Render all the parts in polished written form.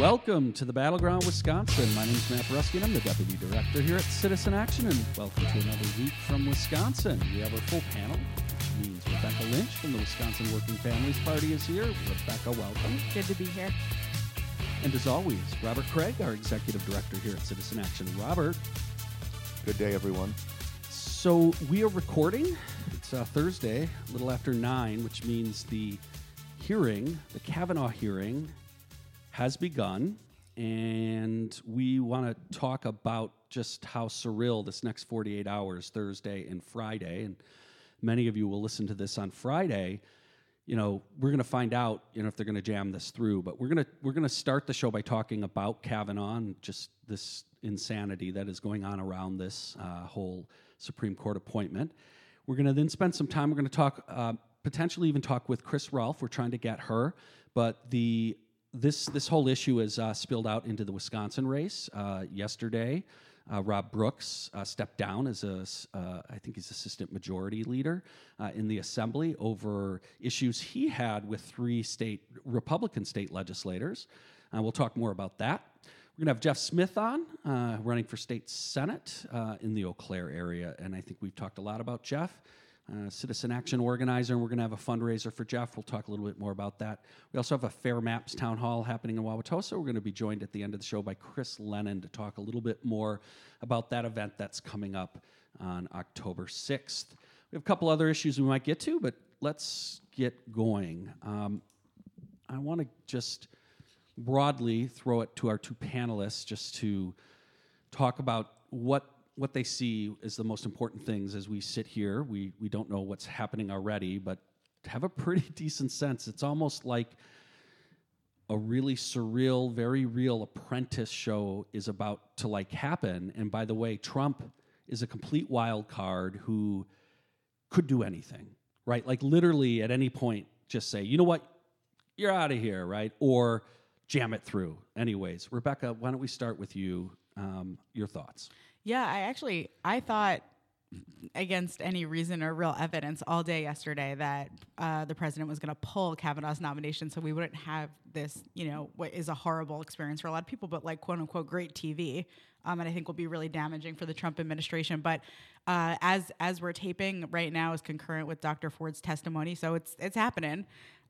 Welcome to the Battleground, Wisconsin. My name is Matt Ruskin. I'm the Deputy Director here at Citizen Action, and welcome to another week from Wisconsin. We have our full panel. It means Rebecca Lynch from the Wisconsin Working Families Party is here. Rebecca, welcome. Good to be here. And as always, Robert Craig, our Executive Director here at Citizen Action. Robert. Good day, everyone. So we are recording. It's Thursday, a little after 9, which means the hearing, the Kavanaugh hearing, has begun, and we want to talk about just how surreal this next 48 hours, Thursday and Friday, and many of you will listen to this on Friday. You know, we're going to find out, you know, if they're going to jam this through, but we're going to start the show by talking about Kavanaugh and just this insanity that is going on around this whole Supreme Court appointment. We're going to then spend some time, we're going to talk, potentially even talk with Chris Rolfe. We're trying to get her, but this whole issue is spilled out into the Wisconsin race. Yesterday, Rob Brooks stepped down as I think he's assistant majority leader in the assembly over issues he had with three Republican state legislators. We'll talk more about that. We're going to have Jeff Smith on, running for state senate in the Eau Claire area, and I think we've talked a lot about Jeff. Citizen Action organizer, and we're going to have a fundraiser for Jeff. We'll talk a little bit more about that. We also have a Fair Maps town hall happening in Wauwatosa. We're going to be joined at the end of the show by Chris Lennon to talk a little bit more about that event that's coming up on October 6th. We have a couple other issues we might get to, but let's get going. I want to just broadly throw it to our two panelists just to talk about what they see is the most important things as we sit here. We don't know what's happening already, but have a pretty decent sense. It's almost like a really surreal, very real Apprentice show is about to happen. And by the way, Trump is a complete wild card who could do anything, right? Like literally at any point, just say, you know what, you're out of here, right? Or jam it through. Anyways, Rebecca, why don't we start with you, your thoughts? Yeah, I thought against any reason or real evidence all day yesterday that the president was going to pull Kavanaugh's nomination so we wouldn't have this, you know, what is a horrible experience for a lot of people, but quote unquote great TV. And I think will be really damaging for the Trump administration. But as we're taping right now is concurrent with Dr. Ford's testimony. So it's happening.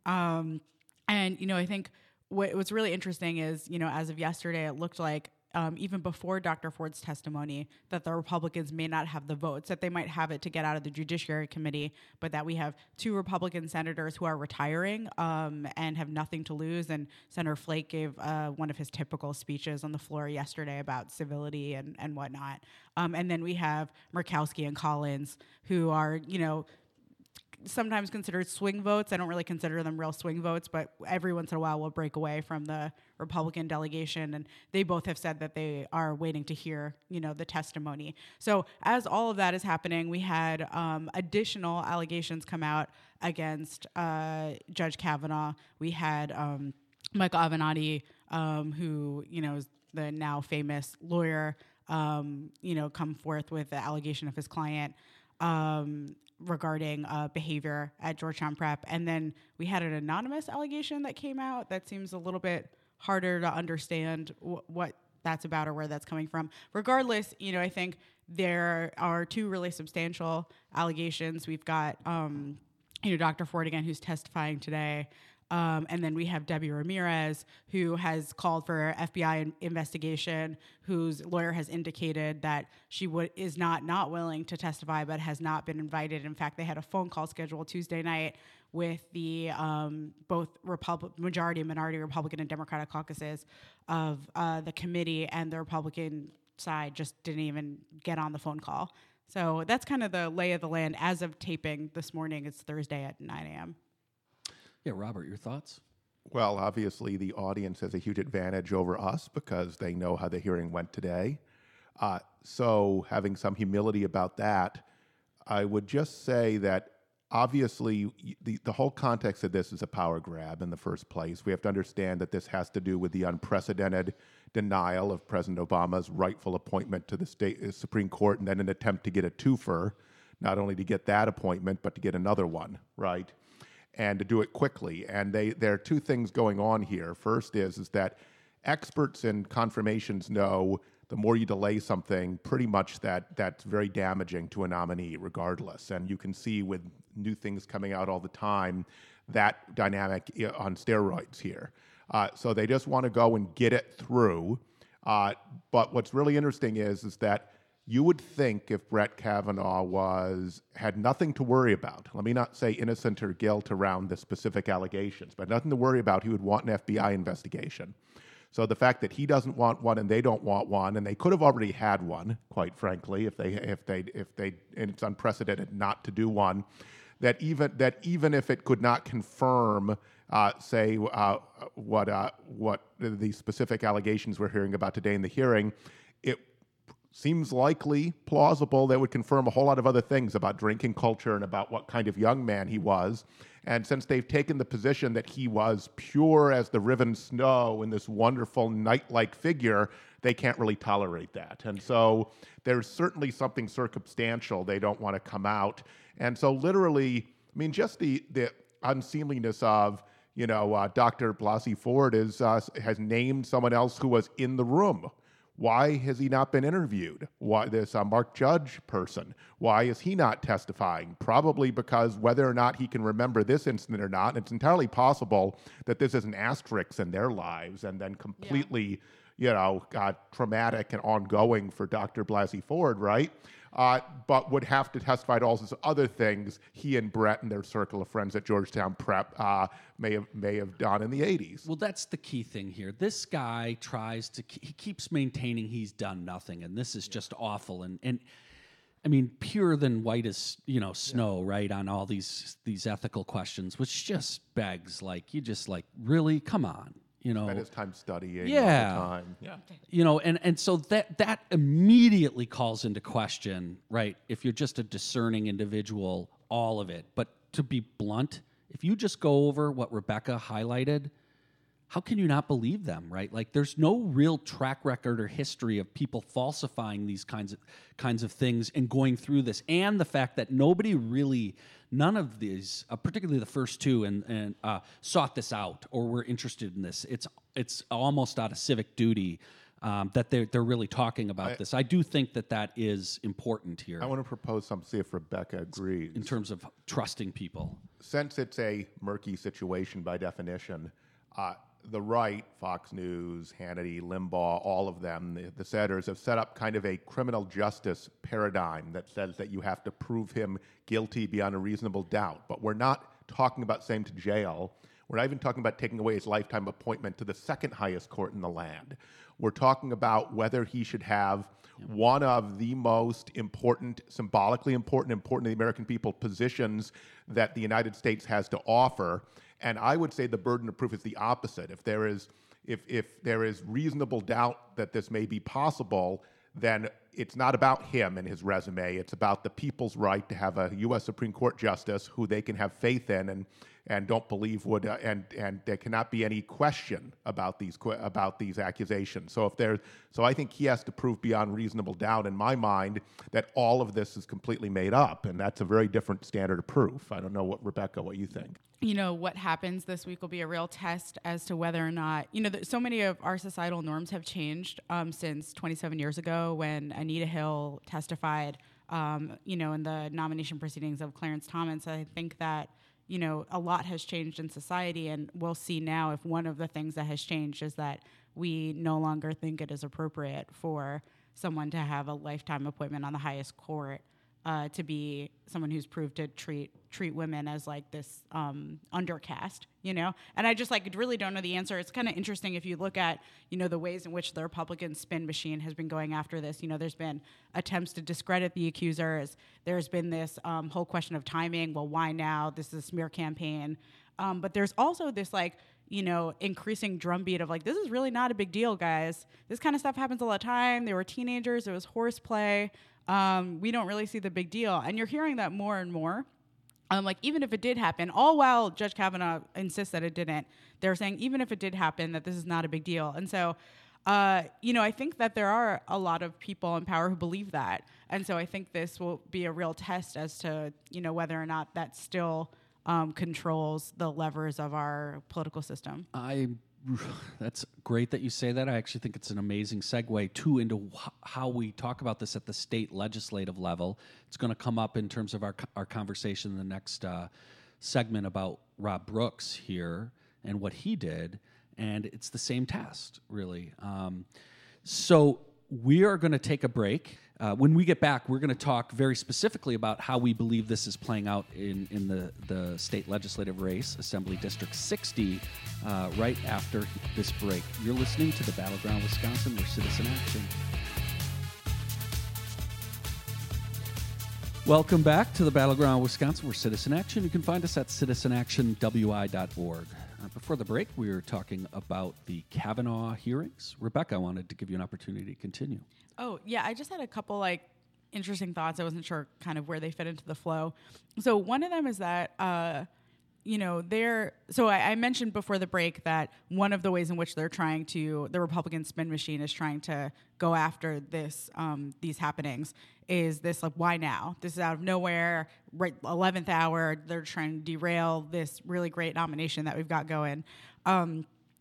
And, you know, I think what's really interesting is, you know, as of yesterday, it looked like even before Dr. Ford's testimony, that the Republicans may not have the votes, that they might have it to get out of the Judiciary Committee, but that we have two Republican senators who are retiring and have nothing to lose. And Senator Flake gave one of his typical speeches on the floor yesterday about civility and whatnot. And then we have Murkowski and Collins, who are, you know, sometimes considered swing votes. I don't really consider them real swing votes, but every once in a while we'll break away from the Republican delegation, and they both have said that they are waiting to hear, you know, the testimony. So as all of that is happening, we had additional allegations come out against Judge Kavanaugh. We had Michael Avenatti, who, you know, is the now famous lawyer, you know, come forth with the allegation of his client regarding behavior at Georgetown Prep. And then we had an anonymous allegation that came out that seems a little bit harder to understand what that's about or where that's coming from. Regardless, you know, I think there are two really substantial allegations. We've got, you know, Dr. Ford again, who's testifying today. And then we have Debbie Ramirez, who has called for FBI investigation, whose lawyer has indicated that she is not willing to testify, but has not been invited. In fact, they had a phone call scheduled Tuesday night with the both majority and minority Republican and Democratic caucuses of the committee, and the Republican side just didn't even get on the phone call. So that's kind of the lay of the land as of taping this morning. It's Thursday at 9 a.m. Yeah, Robert, your thoughts? Well, obviously the audience has a huge advantage over us because they know how the hearing went today. So having some humility about that, I would just say that obviously the whole context of this is a power grab in the first place. We have to understand that this has to do with the unprecedented denial of President Obama's rightful appointment to the Supreme Court, and then an attempt to get a twofer, not only to get that appointment, but to get another one, right? And to do it quickly. And there are two things going on here. First is that experts in confirmations know the more you delay something, pretty much that's very damaging to a nominee regardless. And you can see with new things coming out all the time, that dynamic on steroids here. So they just want to go and get it through. But what's really interesting is that you would think if Brett Kavanaugh had nothing to worry about, let me not say innocent or guilt around the specific allegations, but nothing to worry about, he would want an FBI investigation. So the fact that he doesn't want one and they don't want one, and they could have already had one, quite frankly, if they and it's unprecedented not to do one, that even if it could not confirm what the specific allegations we're hearing about today in the hearing, it seems likely, plausible, that would confirm a whole lot of other things about drinking culture and about what kind of young man he was. And since they've taken the position that he was pure as the riven snow and this wonderful knight-like figure, they can't really tolerate that. And so there's certainly something circumstantial they don't want to come out. And so literally, I mean, just the unseemliness of, Dr. Blasey Ford has named someone else who was in the room. Why has he not been interviewed? Why this Mark Judge person? Why is he not testifying? Probably because whether or not he can remember this incident or not, it's entirely possible that this is an asterisk in their lives and then completely, traumatic and ongoing for Dr. Blasey Ford, right? But would have to testify to all these other things he and Brett and their circle of friends at Georgetown Prep may have done in the 80s. Well, that's the key thing here. This guy keeps maintaining he's done nothing, and this is just awful. And I mean, purer than white as snow, right? On all these ethical questions, which just begs really come on. Spend his time studying all the time. Yeah. And so that immediately calls into question, right, if you're just a discerning individual, all of it. But to be blunt, if you just go over what Rebecca highlighted, how can you not believe them, right? Like, there's no real track record or history of people falsifying these kinds of things and going through this. And the fact that nobody really... None of these, particularly the first two, and sought this out or were interested in this. It's almost out of civic duty that they're really talking about this. I do think that is important here. I want to propose something, see if Rebecca agrees. In terms of trusting people. Since it's a murky situation by definition, the right, Fox News, Hannity, Limbaugh, all of them, the senators, have set up kind of a criminal justice paradigm that says that you have to prove him guilty beyond a reasonable doubt. But we're not talking about sending him to jail. We're not even talking about taking away his lifetime appointment to the second highest court in the land. We're talking about whether he should have one of the most important, symbolically important to the American people positions that the United States has to offer. And I would say the burden of proof is the opposite. If there is reasonable doubt that this may be possible, then it's not about him and his resume. It's about the people's right to have a U.S. Supreme Court justice who they can have faith in and don't believe would and there cannot be any question about these accusations. So I think he has to prove beyond reasonable doubt, in my mind, that all of this is completely made up, and that's a very different standard of proof. I don't know Rebecca, what you think. What happens this week will be a real test as to whether or not, so many of our societal norms have changed since 27 years ago when Anita Hill testified, in the nomination proceedings of Clarence Thomas. I think that, a lot has changed in society, and we'll see now if one of the things that has changed is that we no longer think it is appropriate for someone to have a lifetime appointment on the highest court. To be someone who's proved to treat women as this undercast, And I just really don't know the answer. It's kind of interesting if you look at, the ways in which the Republican spin machine has been going after this. There's been attempts to discredit the accusers. There's been this whole question of timing. Well, why now? This is a smear campaign. But there's also this increasing drumbeat of this is really not a big deal, guys. This kind of stuff happens all the time. They were teenagers. It was horseplay. We don't really see the big deal. And you're hearing that more and more. Even if it did happen, all while Judge Kavanaugh insists that it didn't, they're saying even if it did happen, that this is not a big deal. And so, I think that there are a lot of people in power who believe that. And so I think this will be a real test as to, whether or not that still controls the levers of our political system. I'm That's great that you say that. I actually think it's an amazing segue, too, into how we talk about this at the state legislative level. It's going to come up in terms of our conversation in the next segment about Rob Brooks here and what he did. And it's the same test, really. So we are going to take a break. When we get back, we're going to talk very specifically about how we believe this is playing out in the state legislative race, Assembly District 60, right after this break. You're listening to the Battleground Wisconsin, where Citizen Action. Welcome back to the Battleground Wisconsin, where Citizen Action. You can find us at citizenactionwi.org. Before the break, we were talking about the Kavanaugh hearings. Rebecca, I wanted to give you an opportunity to continue. Oh, yeah. I just had a couple interesting thoughts. I wasn't sure kind of where they fit into the flow. So one of them is that, I mentioned before the break that one of the ways in which they're trying to, the Republican spin machine is trying to go after this, these happenings is this, why now? This is out of nowhere, right? 11th hour, they're trying to derail this really great nomination that we've got going.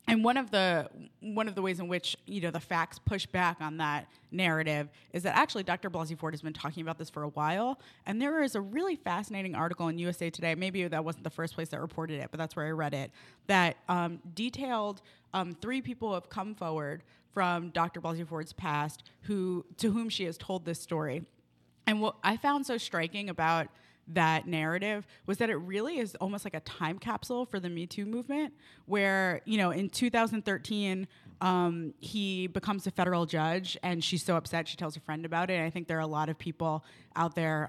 And one of the ways in which, the facts push back on that narrative is that actually Dr. Blasey Ford has been talking about this for a while. And there is a really fascinating article in USA Today, maybe that wasn't the first place that reported it, but that's where I read it, that detailed three people who have come forward from Dr. Blasey Ford's past to whom she has told this story. And what I found so striking about that narrative was that it really is almost like a time capsule for the Me Too movement, where, in 2013, he becomes a federal judge, and she's so upset she tells a friend about it. And I think there are a lot of people out there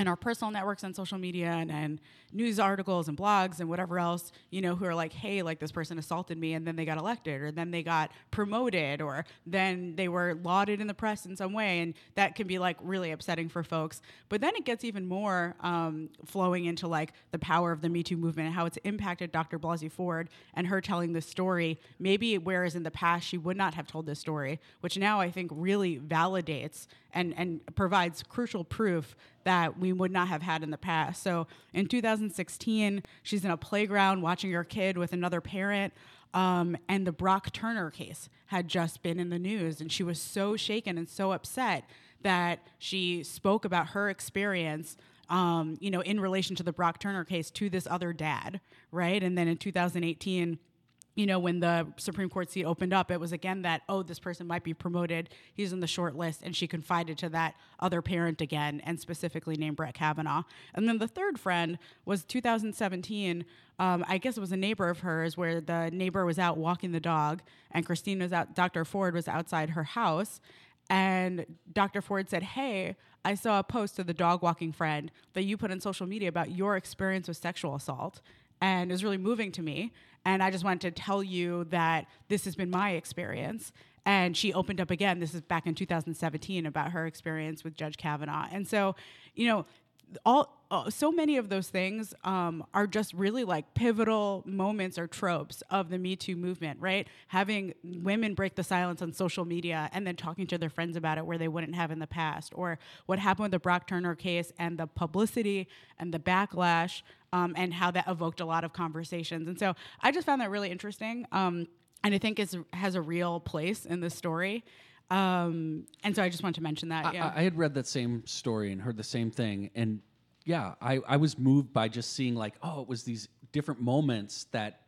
in our personal networks and social media and news articles and blogs and whatever else, who are like, hey, this person assaulted me, and then they got elected, or then they got promoted, or then they were lauded in the press in some way. And that can be really upsetting for folks. But then it gets even more flowing into the power of the Me Too movement and how it's impacted Dr. Blasey Ford and her telling this story, maybe whereas in the past she would not have told this story, which now I think really validates and provides crucial proof that we would not have had in the past. So in 2016, she's in a playground watching her kid with another parent, and the Brock Turner case had just been in the news, and she was so shaken and so upset that she spoke about her experience in relation to the Brock Turner case to this other dad, right? And then in 2018... when the Supreme Court seat opened up, it was again that, this person might be promoted. He's on the short list. And she confided to that other parent again and specifically named Brett Kavanaugh. And then the third friend was 2017. I guess it was a neighbor of hers where the neighbor was out walking the dog and Christine was out. Dr. Ford was outside her house. And Dr. Ford said, hey, I saw a post of the dog walking friend that you put on social media about your experience with sexual assault. And it was really moving to me. And I just wanted to tell you that this has been my experience. And she opened up again, this is back in 2017, about her experience with Judge Kavanaugh. And so, so many of those things are just really pivotal moments or tropes of the Me Too movement, right? Having women break the silence on social media and then talking to their friends about it where they wouldn't have in the past, or what happened with the Brock Turner case and the publicity and the backlash and how that evoked a lot of conversations. And so I just found that really interesting, and I think it has a real place in this story. And so I just wanted to mention that. Yeah. I had read that same story and heard the same thing. And yeah, I was moved by just seeing it was these different moments that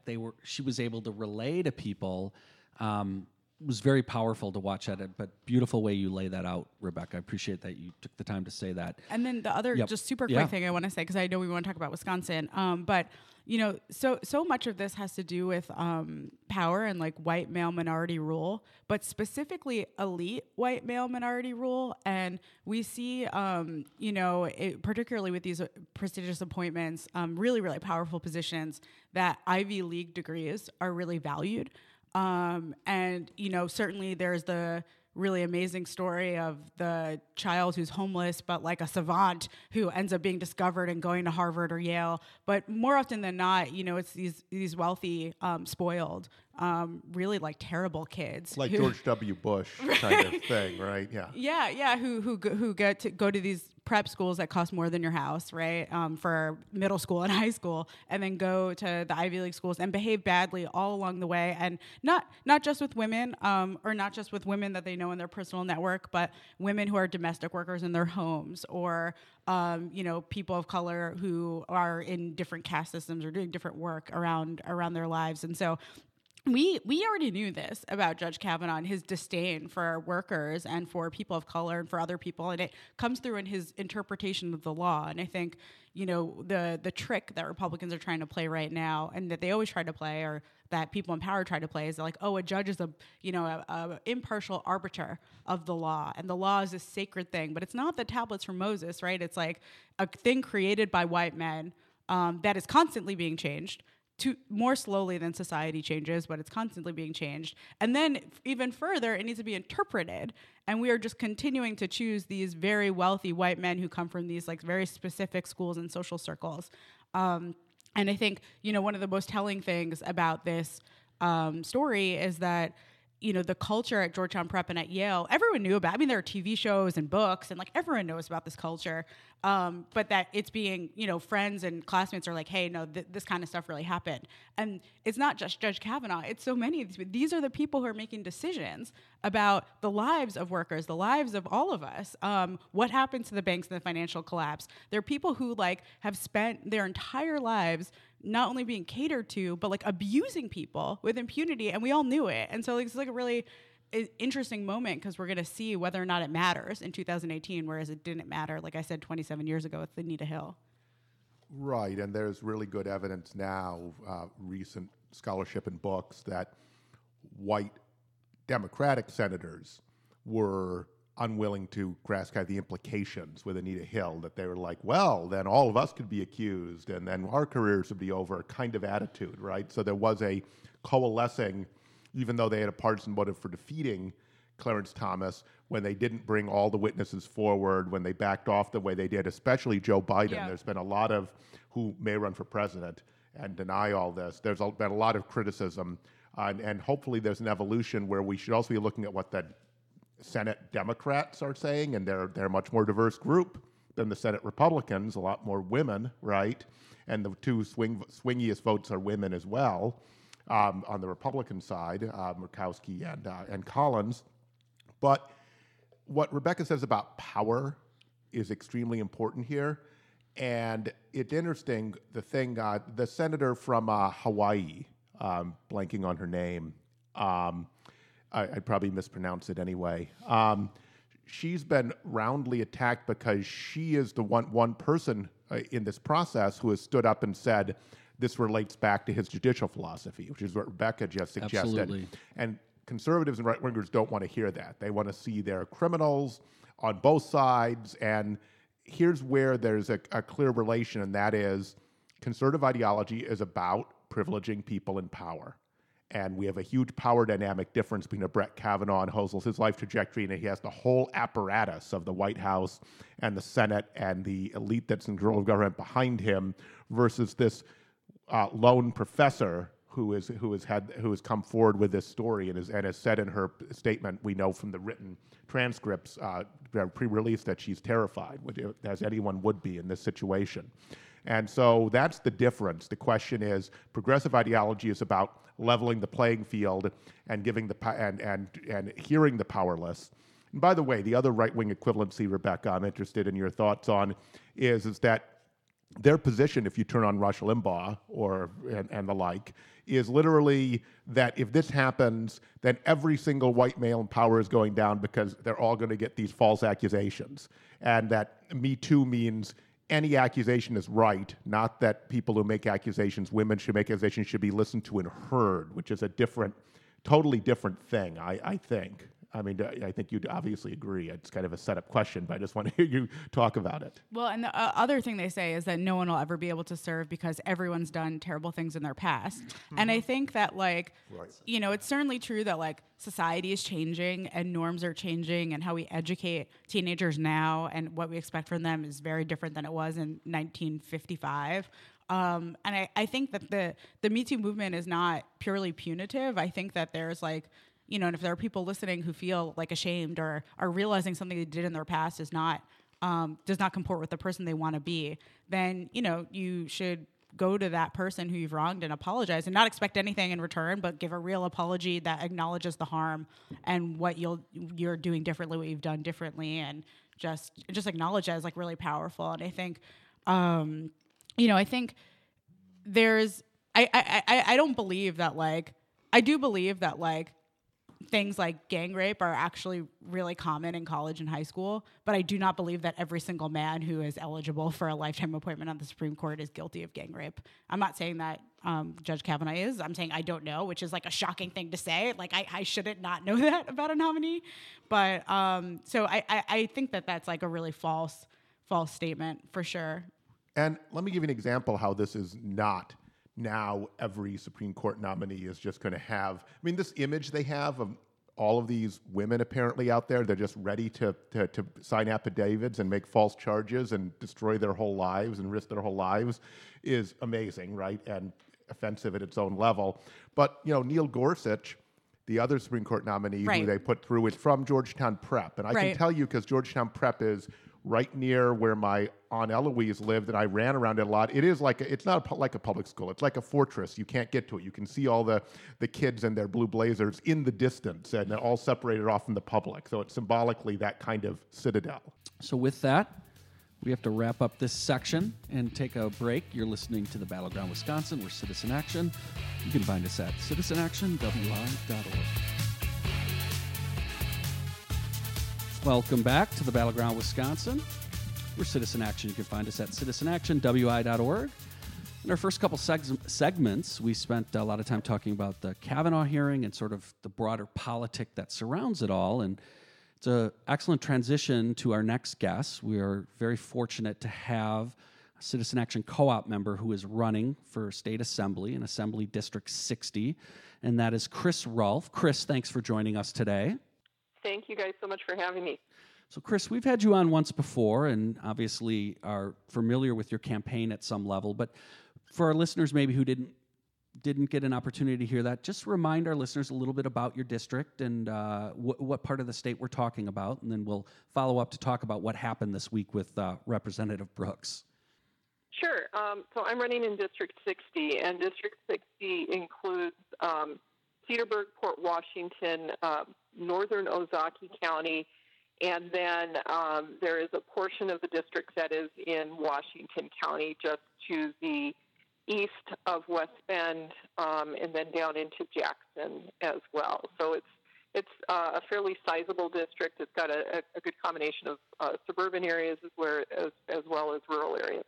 she was able to relay to people. It was very powerful to watch at it, but beautiful way you lay that out, Rebecca. I appreciate that you took the time to say that. And then the other just super quick thing I want to say, because I know we want to talk about Wisconsin, but so much of this has to do with power and white male minority rule, but specifically elite white male minority rule. And we see, particularly with these prestigious appointments, really, really powerful positions, that Ivy League degrees are really valued. Certainly there's the really amazing story of the child who's homeless, but a savant who ends up being discovered and going to Harvard or Yale. But more often than not, it's these wealthy, spoiled, really terrible kids. Like who, George W. Bush kind of thing, right? Yeah. Yeah. Who get to go to these prep schools that cost more than your house, right, for middle school and high school, and then go to the Ivy League schools and behave badly all along the way, and not just with women, or not just with women that they know in their personal network, but women who are domestic workers in their homes, or people of color who are in different caste systems or doing different work around their lives. And so we already knew this about Judge Kavanaugh and his disdain for workers and for people of color and for other people, and it comes through in his interpretation of the law. And I think, the trick that Republicans are trying to play right now, and that they always try to play, or that people in power try to play, is like, oh, a judge is a impartial arbiter of the law, and the law is a sacred thing. But it's not the tablets from Moses, right? It's like a thing created by white men that is constantly being changed. More slowly than society changes, but it's constantly being changed. And then even further, it needs to be interpreted. And we are just continuing to choose these very wealthy white men who come from these like very specific schools and social circles. And I think, one of the most telling things about this story is that, the culture at Georgetown Prep and at Yale, everyone knew about. I mean, there are TV shows and books, and like everyone knows about this culture. But that it's being, friends and classmates are like, hey, no, this kind of stuff really happened. And it's not just Judge Kavanaugh. It's so many of these. These are the people who are making decisions about the lives of workers, the lives of all of us. What happened to the banks in the financial collapse? They're people who like have spent their entire lives not only being catered to, but like abusing people with impunity. And we all knew it. And so it's like a really interesting moment, because we're going to see whether or not it matters in 2018, whereas it didn't matter, like I said, 27 years ago with Anita Hill. Right, and there's really good evidence now, recent scholarship and books, that white Democratic senators were unwilling to grasp the implications with Anita Hill, that they were like, well, then all of us could be accused, and then our careers would be over, kind of attitude, right? So there was a coalescing, even though they had a partisan motive for defeating Clarence Thomas, when they didn't bring all the witnesses forward, when they backed off the way they did, especially Joe Biden. Yeah. There's been a lot of who may run for president and deny all this. There's been a lot of criticism, and hopefully there's an evolution where we should also be looking at what the Senate Democrats are saying, and they're a much more diverse group than the Senate Republicans, a lot more women, right? And the two swingiest votes are women as well. On the Republican side, Murkowski and Collins. But what Rebecca says about power is extremely important here. And it's interesting, the thing, the senator from Hawaii, blanking on her name, I'd probably mispronounce it anyway, she's been roundly attacked because she is the one person in this process who has stood up and said, this relates back to his judicial philosophy, which is what Rebecca just suggested. Absolutely. And conservatives and right-wingers don't want to hear that. They want to see their criminals on both sides. And here's where there's a clear relation, and that is conservative ideology is about privileging people in power. And we have a huge power dynamic difference between a Brett Kavanaugh and Hochul's, his life trajectory, and he has the whole apparatus of the White House and the Senate and the elite that's in control of government behind him, versus this lone professor who has come forward with this story and has said in her statement, we know from the written transcripts pre-release, that she's terrified, as anyone would be in this situation. And so that's the difference. The question is, progressive ideology is about leveling the playing field and giving and hearing the powerless. And by the way, the other right-wing equivalency, Rebecca, I'm interested in your thoughts on is that their position, if you turn on Rush Limbaugh and the like, is literally that if this happens, then every single white male in power is going down because they're all going to get these false accusations. And that Me Too means any accusation is right, not that people who make accusations, women should make accusations, should be listened to and heard, which is a totally different thing, I think. I mean, I think you'd obviously agree. It's kind of a setup question, but I just want to hear you talk about it. Well, and the other thing they say is that no one will ever be able to serve because everyone's done terrible things in their past. Mm-hmm. And I think that, like, right. It's certainly true that, like, society is changing and norms are changing, and how we educate teenagers now and what we expect from them is very different than it was in 1955. And I think that the Me Too movement is not purely punitive. I think that there's, like, and if there are people listening who feel like ashamed or are realizing something they did in their past is not does not comport with the person they want to be, then, you know, you should go to that person who you've wronged and apologize and not expect anything in return, but give a real apology that acknowledges the harm and what you're doing differently, what you've done differently, and just acknowledge that as like really powerful. And I think, you know, I think there's, I don't believe that, like, I do believe that, like, things like gang rape are actually really common in college and high school, but I do not believe that every single man who is eligible for a lifetime appointment on the Supreme Court is guilty of gang rape. I'm not saying that Judge Kavanaugh is. I'm saying I don't know, which is like a shocking thing to say. Like, I shouldn't not know that about a nominee. But so I think that that's like a really false statement for sure. And let me give you an example how this is not now every Supreme Court nominee is just going to have, I mean, this image they have of all of these women apparently out there, they're just ready to sign affidavits and make false charges and destroy their whole lives and risk their whole lives is amazing, right? And offensive at its own level. But, you know, Neil Gorsuch, the other Supreme Court nominee who they put through, is from Georgetown Prep. And I can tell you because Georgetown Prep is right near where my aunt Eloise lived, and I ran around it a lot. It is like it's not like a public school. It's like a fortress. You can't get to it. You can see all the kids and their blue blazers in the distance, and they're all separated off from the public. So it's symbolically that kind of citadel. So with that, we have to wrap up this section and take a break. You're listening to the Battleground Wisconsin. We're Citizen Action. You can find us at citizenactionwi.org. Welcome back to the Battleground Wisconsin. We're Citizen Action. You can find us at citizenactionwi.org. In our first couple segments, we spent a lot of time talking about the Kavanaugh hearing and sort of the broader politic that surrounds it all. And it's an excellent transition to our next guest. We are very fortunate to have a Citizen Action co-op member who is running for state assembly in Assembly District 60, and that is Chris Rolfe. Chris, thanks for joining us today. Thank you guys so much for having me. So, Chris, we've had you on once before and obviously are familiar with your campaign at some level. But for our listeners maybe who didn't get an opportunity to hear that, just remind our listeners a little bit about your district and what part of the state we're talking about. And then we'll follow up to talk about what happened this week with Representative Brooks. Sure. So I'm running in District 60, and District 60 includes Cedarburg, Port Washington, northern Ozaukee County, and then there is a portion of the district that is in Washington County, just to the east of West Bend, and then down into Jackson as well. So it's a fairly sizable district. It's got a good combination of suburban areas as well as rural areas.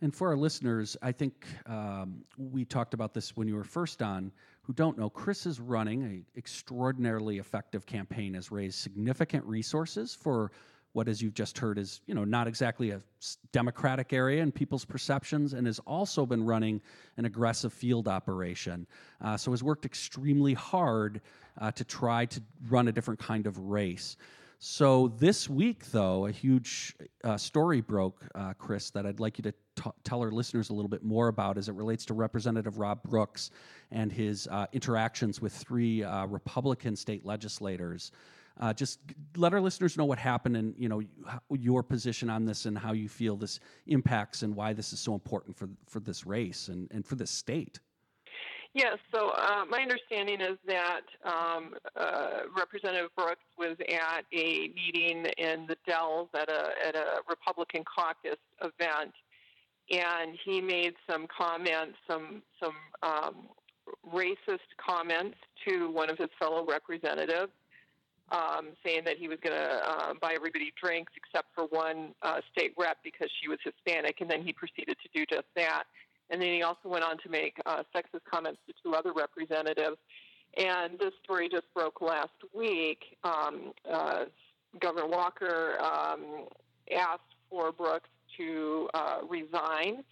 And for our listeners, I think we talked about this when you were first on, who don't know, Chris is running an extraordinarily effective campaign, has raised significant resources for what, as you've just heard, is, you know, not exactly a Democratic area in people's perceptions, and has also been running an aggressive field operation. So has worked extremely hard to try to run a different kind of race. So this week, though, a huge story broke, Chris, that I'd like you to tell our listeners a little bit more about as it relates to Representative Rob Brooks and his interactions with three Republican state legislators. Just let our listeners know what happened and, you know, your position on this and how you feel this impacts and why this is so important for this race and for this state. Yes, so my understanding is that Representative Brooks was at a meeting in the Dells at a Republican caucus event, and he made some comments, some racist comments to one of his fellow representatives, saying that he was going to buy everybody drinks except for one state rep because she was Hispanic, and then he proceeded to do just that. And then he also went on to make sexist comments to two other representatives. And this story just broke last week. Governor Walker asked for Brooks to resign,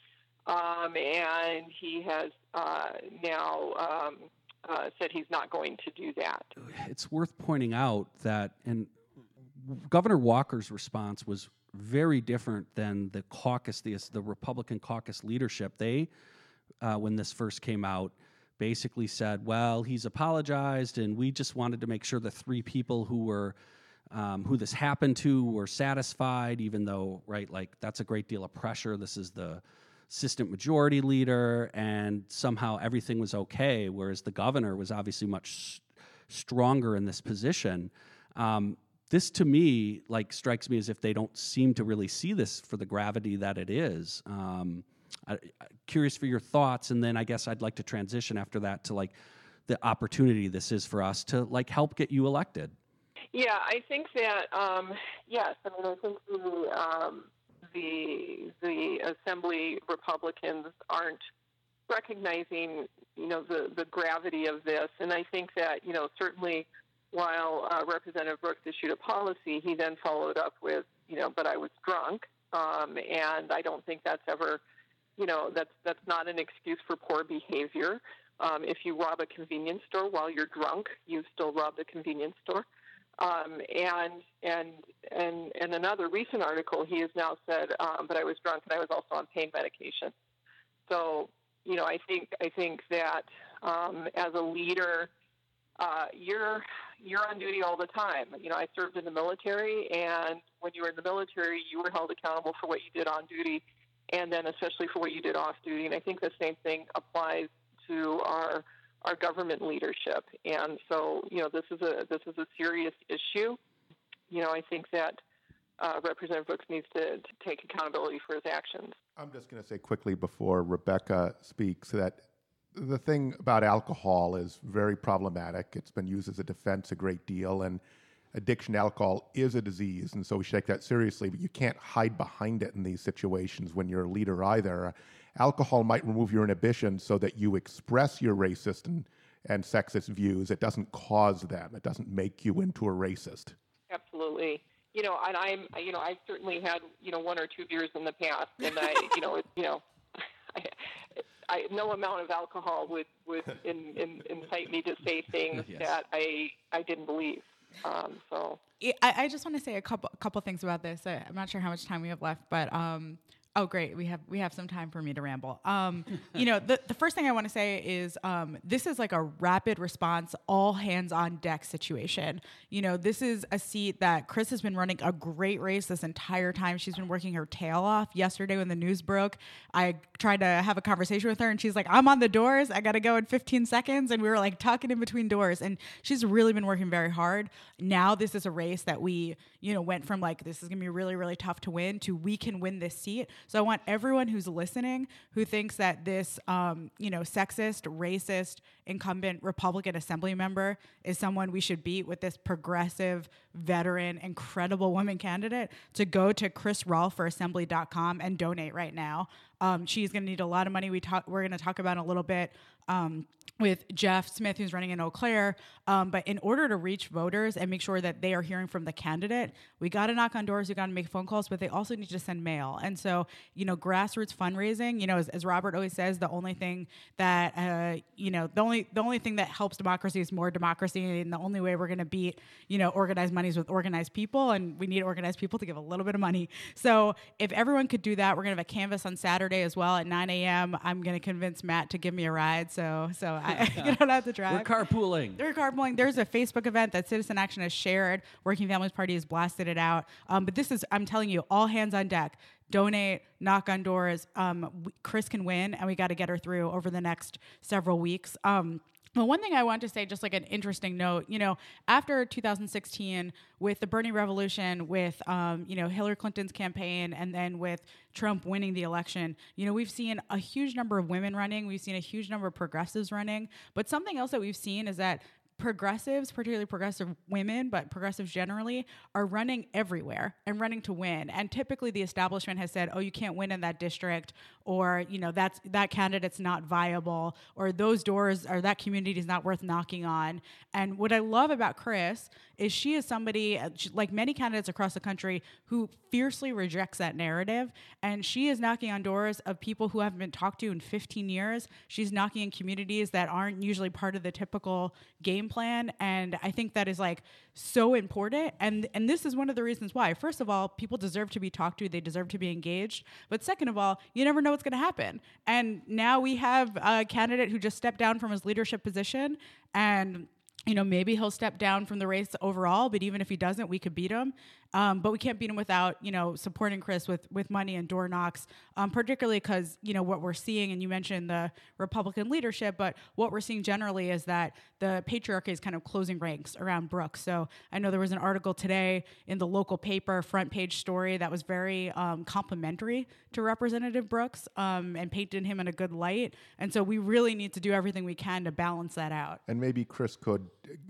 and he has now said he's not going to do that. It's worth pointing out that and Governor Walker's response was very different than the caucus, the Republican caucus leadership. They, when this first came out, basically said, well, he's apologized, and we just wanted to make sure the three people who were who this happened to were satisfied, even though, right, like that's a great deal of pressure. This is the assistant majority leader, and somehow everything was okay, whereas the governor was obviously much stronger in this position. This, to me, like strikes me as if they don't seem to really see this for the gravity that it is. I'm curious for your thoughts, and then I guess I'd like to transition after that to like the opportunity this is for us to like help get you elected. Yeah, I think that, yes, I mean, I think the Assembly Republicans aren't recognizing, you know, the gravity of this. And I think that, you know, certainly while Representative Brooks issued a policy, he then followed up with, you know, but I was drunk. And I don't think that's ever, you know, that's not an excuse for poor behavior. If you rob a convenience store while you're drunk, you still rob the convenience store. And another recent article, he has now said, but I was drunk and I was also on pain medication. So, you know, I think that as a leader, you're on duty all the time. You know, I served in the military, and when you were in the military, you were held accountable for what you did on duty, and then especially for what you did off duty. And I think the same thing applies to our government leadership. And so, you know, this is a serious issue. You know, I think that Representative Brooks needs to take accountability for his actions. I'm just going to say quickly before Rebecca speaks that the thing about alcohol is very problematic. It's been used as a defense a great deal, and addiction to alcohol is a disease, and so we should take that seriously, but you can't hide behind it in these situations when you're a leader either. Alcohol might remove your inhibition so that you express your racist and sexist views. It doesn't cause them. It doesn't make you into a racist. Absolutely. You know, and I've certainly had, you know, one or two beers in the past, and I, you know, it, you know, I no amount of alcohol would incite me to say things yes. that I didn't believe. So I just want to say a couple things about this. I'm not sure how much time we have left, but oh great, we have some time for me to ramble. You know, the first thing I want to say is this is like a rapid response, all hands on deck situation. You know, this is a seat that Chris has been running a great race this entire time. She's been working her tail off. Yesterday when the news broke, I tried to have a conversation with her, and she's like, I'm on the doors. I got to go in 15 seconds. And we were like talking in between doors, and she's really been working very hard. Now this is a race that we, you know, went from like, this is going to be really, really tough to win to we can win this seat. So I want everyone who's listening who thinks that this, you know, sexist, racist, incumbent Republican assembly member is someone we should beat with this progressive, veteran, incredible woman candidate to go to chrisrolfe.assembly.com and donate right now. She's going to need a lot of money. We're going to talk about it a little bit with Jeff Smith, who's running in Eau Claire. But in order to reach voters and make sure that they are hearing from the candidate, we got to knock on doors, we got to make phone calls, but they also need to send mail. And so, you know, grassroots fundraising, you know, as Robert always says, the only thing that, you know, the only thing that helps democracy is more democracy. And the only way we're going to beat, you know, organized money is with organized people. And we need organized people to give a little bit of money. So if everyone could do that, we're going to have a canvas on Saturday as well at 9 a.m. I'm going to convince Matt to give me a ride, so I you don't have to drive. We're carpooling. There's a Facebook event that Citizen Action has shared. Working Families Party has blasted it out. But this is, I'm telling you, all hands on deck. Donate, knock on doors. Chris can win, and we got to get her through over the next several weeks. Well, one thing I want to say, just like an interesting note, you know, after 2016, with the Bernie Revolution, with, you know, Hillary Clinton's campaign, and then with Trump winning the election, you know, we've seen a huge number of women running. We've seen a huge number of progressives running. But something else that we've seen is that progressives, particularly progressive women, but progressives generally, are running everywhere and running to win. And typically the establishment has said, oh, you can't win in that district, or, you know, that candidate's not viable, or those doors or that community is not worth knocking on. And what I love about Chris is she is somebody, like many candidates across the country, who fiercely rejects that narrative. And she is knocking on doors of people who haven't been talked to in 15 years. She's knocking in communities that aren't usually part of the typical game plan. And I think that is like so important. And this is one of the reasons why. First of all, people deserve to be talked to. They deserve to be engaged. But second of all, you never know what's going to happen. And now we have a candidate who just stepped down from his leadership position, and you know, maybe he'll step down from the race overall, but even if he doesn't, we could beat him. But we can't beat him without, you know, supporting Chris with money and door knocks, particularly because, you know, what we're seeing, and you mentioned the Republican leadership, but what we're seeing generally is that the patriarchy is kind of closing ranks around Brooks. So I know there was an article today in the local paper, front page story, that was very complimentary to Representative Brooks and painted him in a good light. And so we really need to do everything we can to balance that out. And maybe Chris could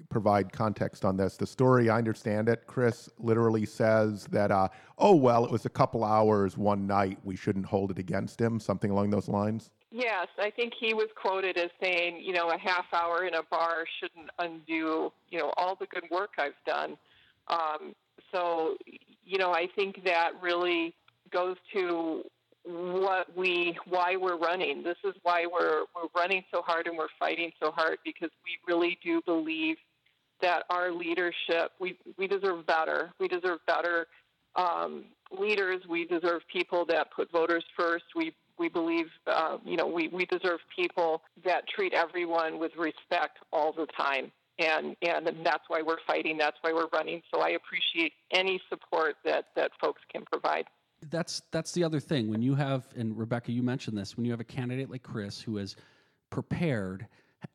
provide context on this. The story, I understand it, Chris literally says that, it was a couple hours one night, we shouldn't hold it against him, something along those lines? Yes, I think he was quoted as saying, you know, a half hour in a bar shouldn't undo, you know, all the good work I've done. So, you know, I think that really goes to why we're running. This is why we're running so hard and we're fighting so hard, because we really do believe that our leadership, we deserve better. We deserve better leaders. We deserve people that put voters first. We believe, we deserve people that treat everyone with respect all the time. And that's why we're fighting. That's why we're running. So I appreciate any support that folks can provide. That's the other thing. When you have, and Rebecca, you mentioned this, when you have a candidate like Chris who is prepared,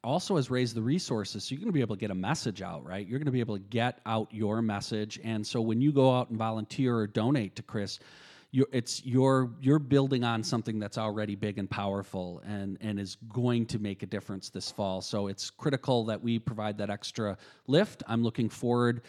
also has raised the resources, so you're going to be able to get a message out, right? You're going to be able to get out your message. And so when you go out and volunteer or donate to Chris, you're building on something that's already big and powerful and is going to make a difference this fall. So it's critical that we provide that extra lift. I'm looking forward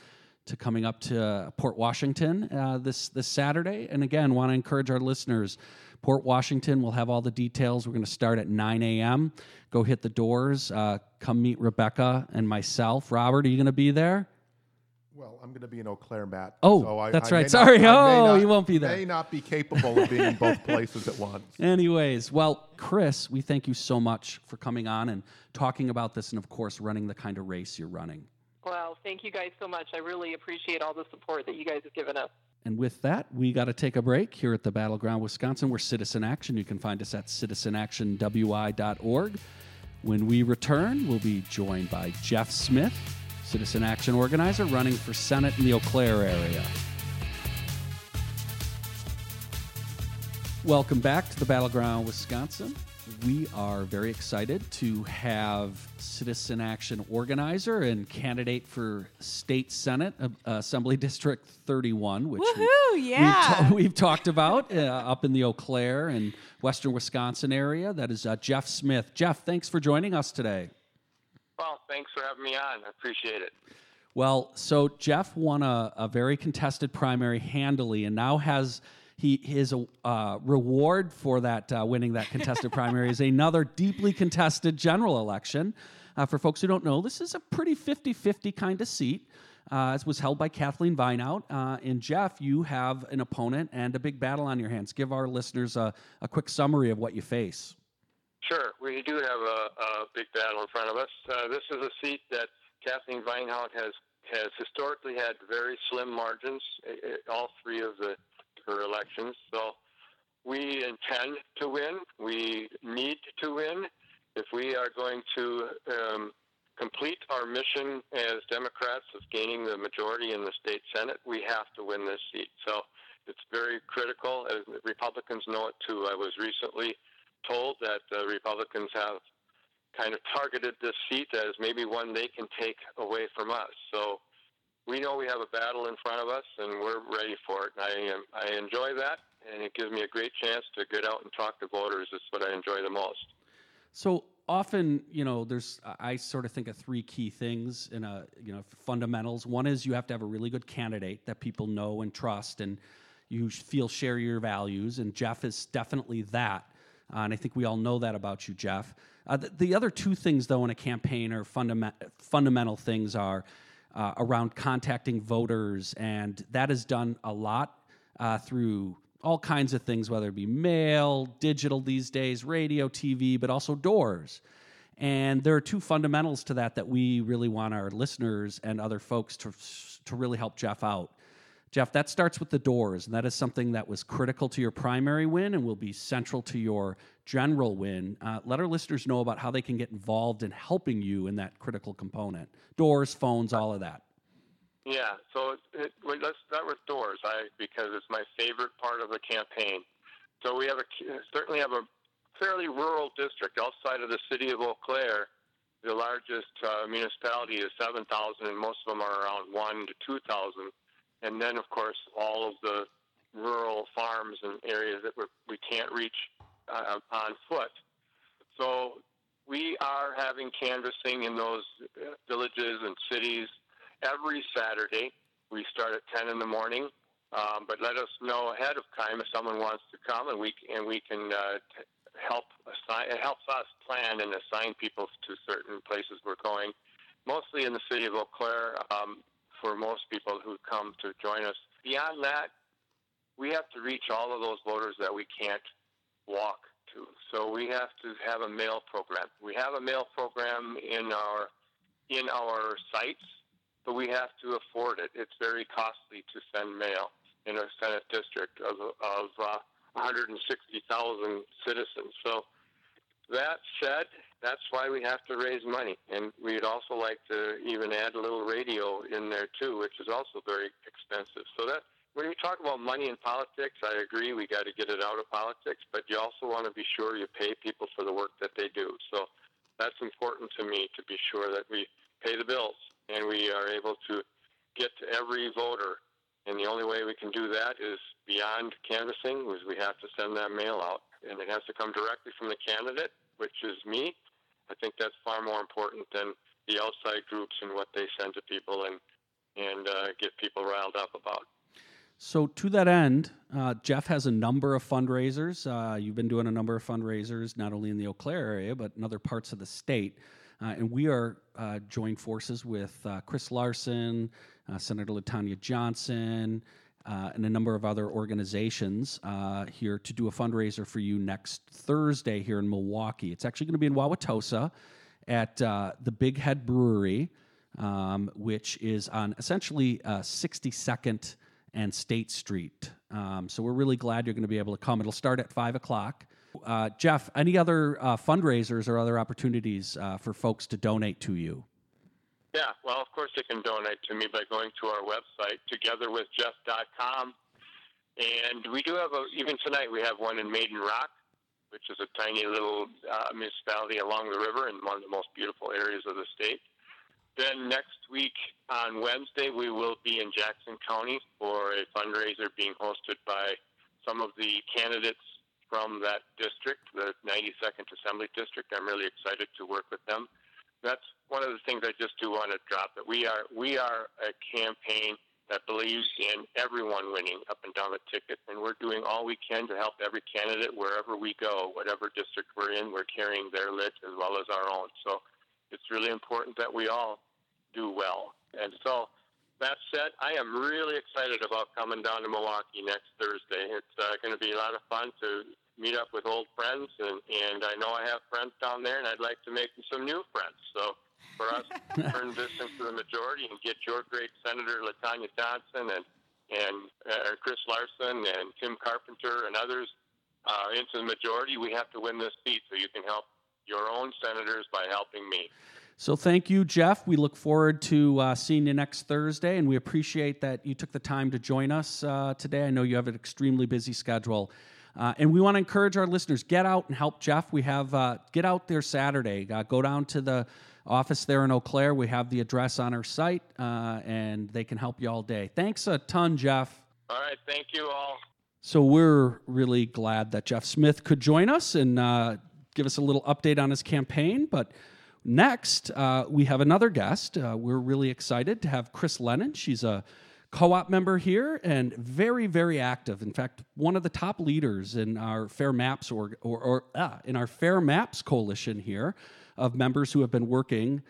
to coming up to Port Washington this Saturday. And again, want to encourage our listeners, Port Washington, we'll have all the details. We're going to start at 9 a.m. Go hit the doors. Come meet Rebecca and myself. Robert, are you going to be there? Well, I'm going to be in Eau Claire, Matt. Oh, so that's right. Sorry. You won't be there. May not be capable of being in both places at once. Anyways, well, Chris, we thank you so much for coming on and talking about this and, of course, running the kind of race you're running. Well, thank you guys so much. I really appreciate all the support that you guys have given us. And with that, we got to take a break here at the Battleground Wisconsin. We're Citizen Action. You can find us at citizenactionwi.org. When we return, we'll be joined by Jeff Smith, Citizen Action organizer running for Senate in the Eau Claire area. Welcome back to the Battleground Wisconsin. We are very excited to have Citizen Action organizer and candidate for State Senate, Assembly District 31, which we've talked about up in the Eau Claire and western Wisconsin area. That is Jeff Smith. Jeff, thanks for joining us today. Well, thanks for having me on. I appreciate it. Well, so Jeff won a very contested primary handily and now has... His reward for that winning that contested primary is another deeply contested general election. For folks who don't know, this is a pretty 50-50 kind of seat. It was held by Kathleen Vinehout. And Jeff, you have an opponent and a big battle on your hands. Give our listeners a quick summary of what you face. Sure. We do have a big battle in front of us. This is a seat that Kathleen Vinehout has historically had very slim margins, all three of her elections. So we intend to win. We need to win. If we are going to complete our mission as Democrats of gaining the majority in the state Senate, we have to win this seat. So it's very critical. Republicans know it too. I was recently told that Republicans have kind of targeted this seat as maybe one they can take away from us. So we know we have a battle in front of us, and we're ready for it. And I enjoy that, and it gives me a great chance to get out and talk to voters. It's what I enjoy the most. So often, you know, I sort of think of three key things in fundamentals. One is you have to have a really good candidate that people know and trust, and you feel share your values. And Jeff is definitely that, and I think we all know that about you, Jeff. The other two things, though, in a campaign are fundamental things are. Around contacting voters, and that is done a lot through all kinds of things, whether it be mail, digital these days, radio, TV, but also doors. And there are two fundamentals to that we really want our listeners and other folks to really help Jeff out. Jeff, that starts with the doors, and that is something that was critical to your primary win and will be central to your general win. Let our listeners know about how they can get involved in helping you in that critical component. Doors, phones, all of that. Yeah, so let's start with doors, because it's my favorite part of the campaign. So we have certainly have a fairly rural district outside of the city of Eau Claire. The largest municipality is 7,000, and most of them are around 1,000 to 2,000. And then, of course, all of the rural farms and areas that we can't reach on foot. So we are having canvassing in those villages and cities every Saturday. We start at 10 in the morning, but let us know ahead of time if someone wants to come, and we can It helps us plan and assign people to certain places we're going, mostly in the city of Eau Claire. For most people who come to join us. Beyond that, we have to reach all of those voters that we can't walk to. So we have to have a mail program. We have a mail program in our sites, but we have to afford it. It's very costly to send mail in a Senate district of 160,000 citizens. So that said, that's why we have to raise money. And we'd also like to even add a little radio in there, too, which is also very expensive. So that when you talk about money in politics, I agree we got to get it out of politics, but you also want to be sure you pay people for the work that they do. So that's important to me, to be sure that we pay the bills and we are able to get to every voter. And the only way we can do that is beyond canvassing, is we have to send that mail out. And it has to come directly from the candidate, which is me. I think that's far more important than the outside groups and what they send to people and get people riled up about. So to that end, Jeff has a number of fundraisers. You've been doing a number of fundraisers, not only in the Eau Claire area, but in other parts of the state. And we are joined forces with Chris Larson, Senator LaTanya Johnson, and a number of other organizations here to do a fundraiser for you next Thursday here in Milwaukee. It's actually going to be in Wauwatosa at the Big Head Brewery, which is on essentially 62nd and State Street. So we're really glad you're going to be able to come. It'll start at 5 o'clock. Jeff, any other fundraisers or other opportunities for folks to donate to you? Yeah, well, of course they can donate to me by going to our website, togetherwithjeff.com. And we do have, even tonight, we have one in Maiden Rock, which is a tiny little municipality along the river in one of the most beautiful areas of the state. Then next week on Wednesday, we will be in Jackson County for a fundraiser being hosted by some of the candidates from that district, the 92nd Assembly District. I'm really excited to work with them. That's one of the things I just do want to drop, that we are a campaign that believes in everyone winning up and down the ticket, and we're doing all we can to help every candidate wherever we go, whatever district we're in. We're carrying their lid as well as our own. So it's really important that we all do well. And so that said, I am really excited about coming down to Milwaukee next Thursday. It's going to be a lot of fun to meet up with old friends, and I know I have friends down there, and I'd like to make some new friends. So for us to turn this into the majority and get your great Senator LaTanya Johnson and Chris Larson and Tim Carpenter and others into the majority, we have to win this seat. So you can help your own senators by helping me. So thank you, Jeff. We look forward to seeing you next Thursday, and we appreciate that you took the time to join us today. I know you have an extremely busy schedule. And we want to encourage our listeners, get out and help Jeff. We have, get out there Saturday. Go down to the office there in Eau Claire. We have the address on our site, and they can help you all day. Thanks a ton, Jeff. All right. Thank you all. So we're really glad that Jeff Smith could join us and give us a little update on his campaign. But next, we have another guest. We're really excited to have Chris Lennon. She's a co-op member here and very, very active. In fact, one of the top leaders in our Fair Maps in our Fair Maps coalition here of members who have been working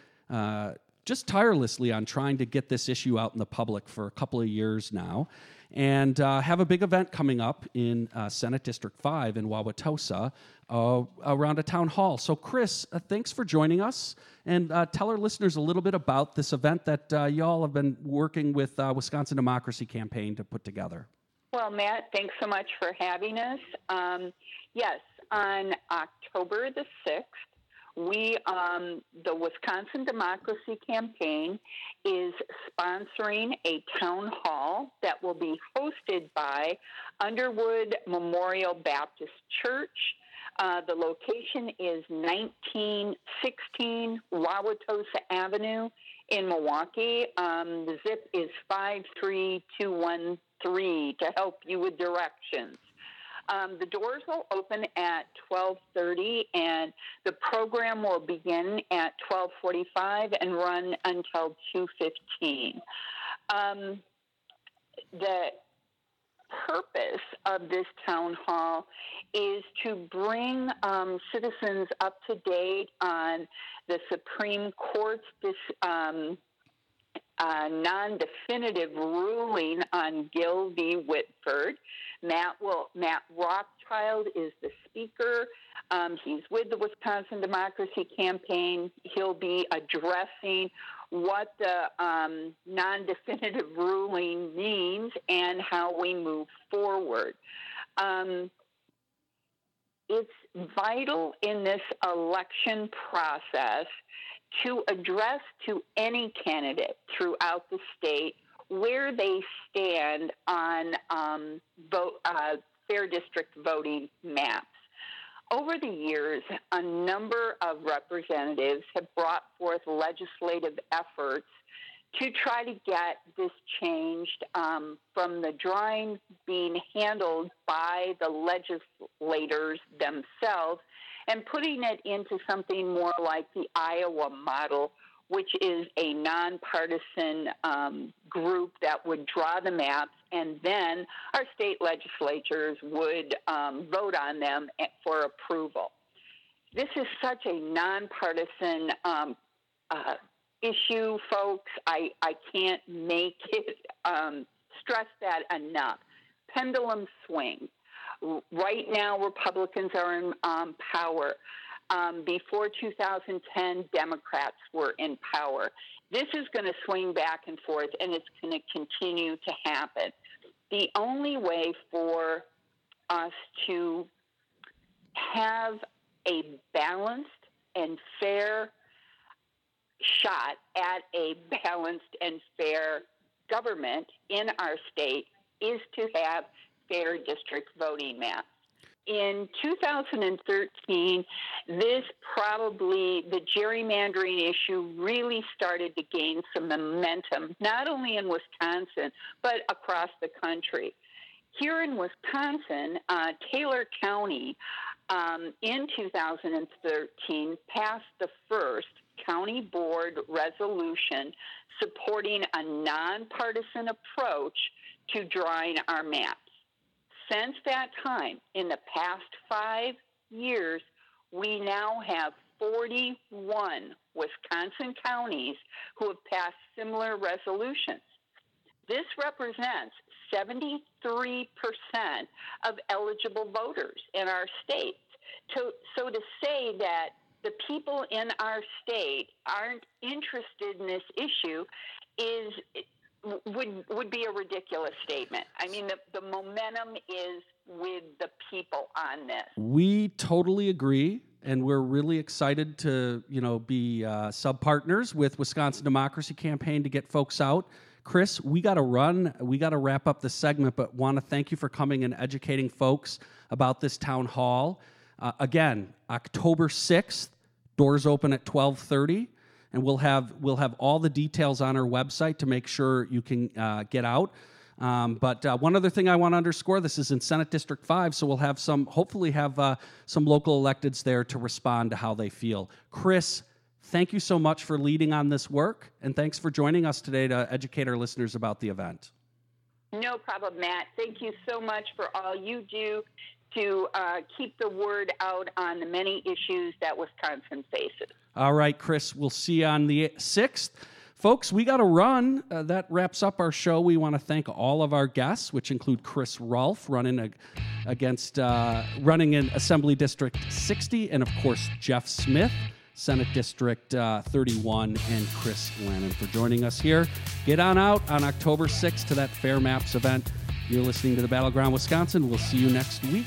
just tirelessly on trying to get this issue out in the public for a couple of years now, and have a big event coming up in Senate District 5 in Wauwatosa around a town hall. So Chris, thanks for joining us, and tell our listeners a little bit about this event that y'all have been working with Wisconsin Democracy Campaign to put together. Well, Matt, thanks so much for having us. Yes, on October the 6th, we, the Wisconsin Democracy Campaign is sponsoring a town hall that will be hosted by Underwood Memorial Baptist Church. The location is 1916 Wauwatosa Avenue in Milwaukee. The zip is 53213 to help you with directions. The doors will open at 12:30, and the program will begin at 12:45 and run until 2:15. The purpose of this town hall is to bring citizens up to date on the Supreme Court's non-definitive ruling on Gill v. Whitford. Matt Rothschild is the speaker. He's with the Wisconsin Democracy Campaign. He'll be addressing what the non-definitive ruling means and how we move forward. It's vital in this election process to address to any candidate throughout the state where they stand on fair district voting maps. Over the years, a number of representatives have brought forth legislative efforts to try to get this changed from the drawing being handled by the legislators themselves and putting it into something more like the Iowa model, which is a nonpartisan group that would draw the maps, and then our state legislatures would vote on them for approval. This is such a nonpartisan issue, folks. I can't make it stress that enough. Pendulum swing. Right now, Republicans are in power. Before 2010, Democrats were in power. This is going to swing back and forth, and it's going to continue to happen. The only way for us to have a balanced and fair shot at a balanced and fair government in our state is to have fair district voting maps. In 2013, the gerrymandering issue really started to gain some momentum, not only in Wisconsin, but across the country. Here in Wisconsin, Taylor County in 2013 passed the first county board resolution supporting a nonpartisan approach to drawing our maps. Since that time, in the past 5 years, we now have 41 Wisconsin counties who have passed similar resolutions. This represents 73% of eligible voters in our state. So to say that the people in our state aren't interested in this issue would be a ridiculous statement. I mean, the momentum is with the people on this. We totally agree, and we're really excited to be sub-partners with Wisconsin Democracy Campaign to get folks out. Chris, we got to run. We got to wrap up this segment, but want to thank you for coming and educating folks about this town hall. Again, October 6th, doors open at 12:30. And we'll have all the details on our website to make sure you can get out. But one other thing I want to underscore: this is in Senate District 5, so we'll have some local electeds there to respond to how they feel. Chris, thank you so much for leading on this work, and thanks for joining us today to educate our listeners about the event. No problem, Matt. Thank you so much for all you do to keep the word out on the many issues that Wisconsin faces. All right, Chris, we'll see you on the 6th. Folks, we got to run. That wraps up our show. We want to thank all of our guests, which include Chris Rolfe, running in Assembly District 60, and, of course, Jeff Smith, Senate District 31, and Chris Lannon for joining us here. Get on out on October 6th to that Fair Maps event. You're listening to the Battleground Wisconsin. We'll see you next week.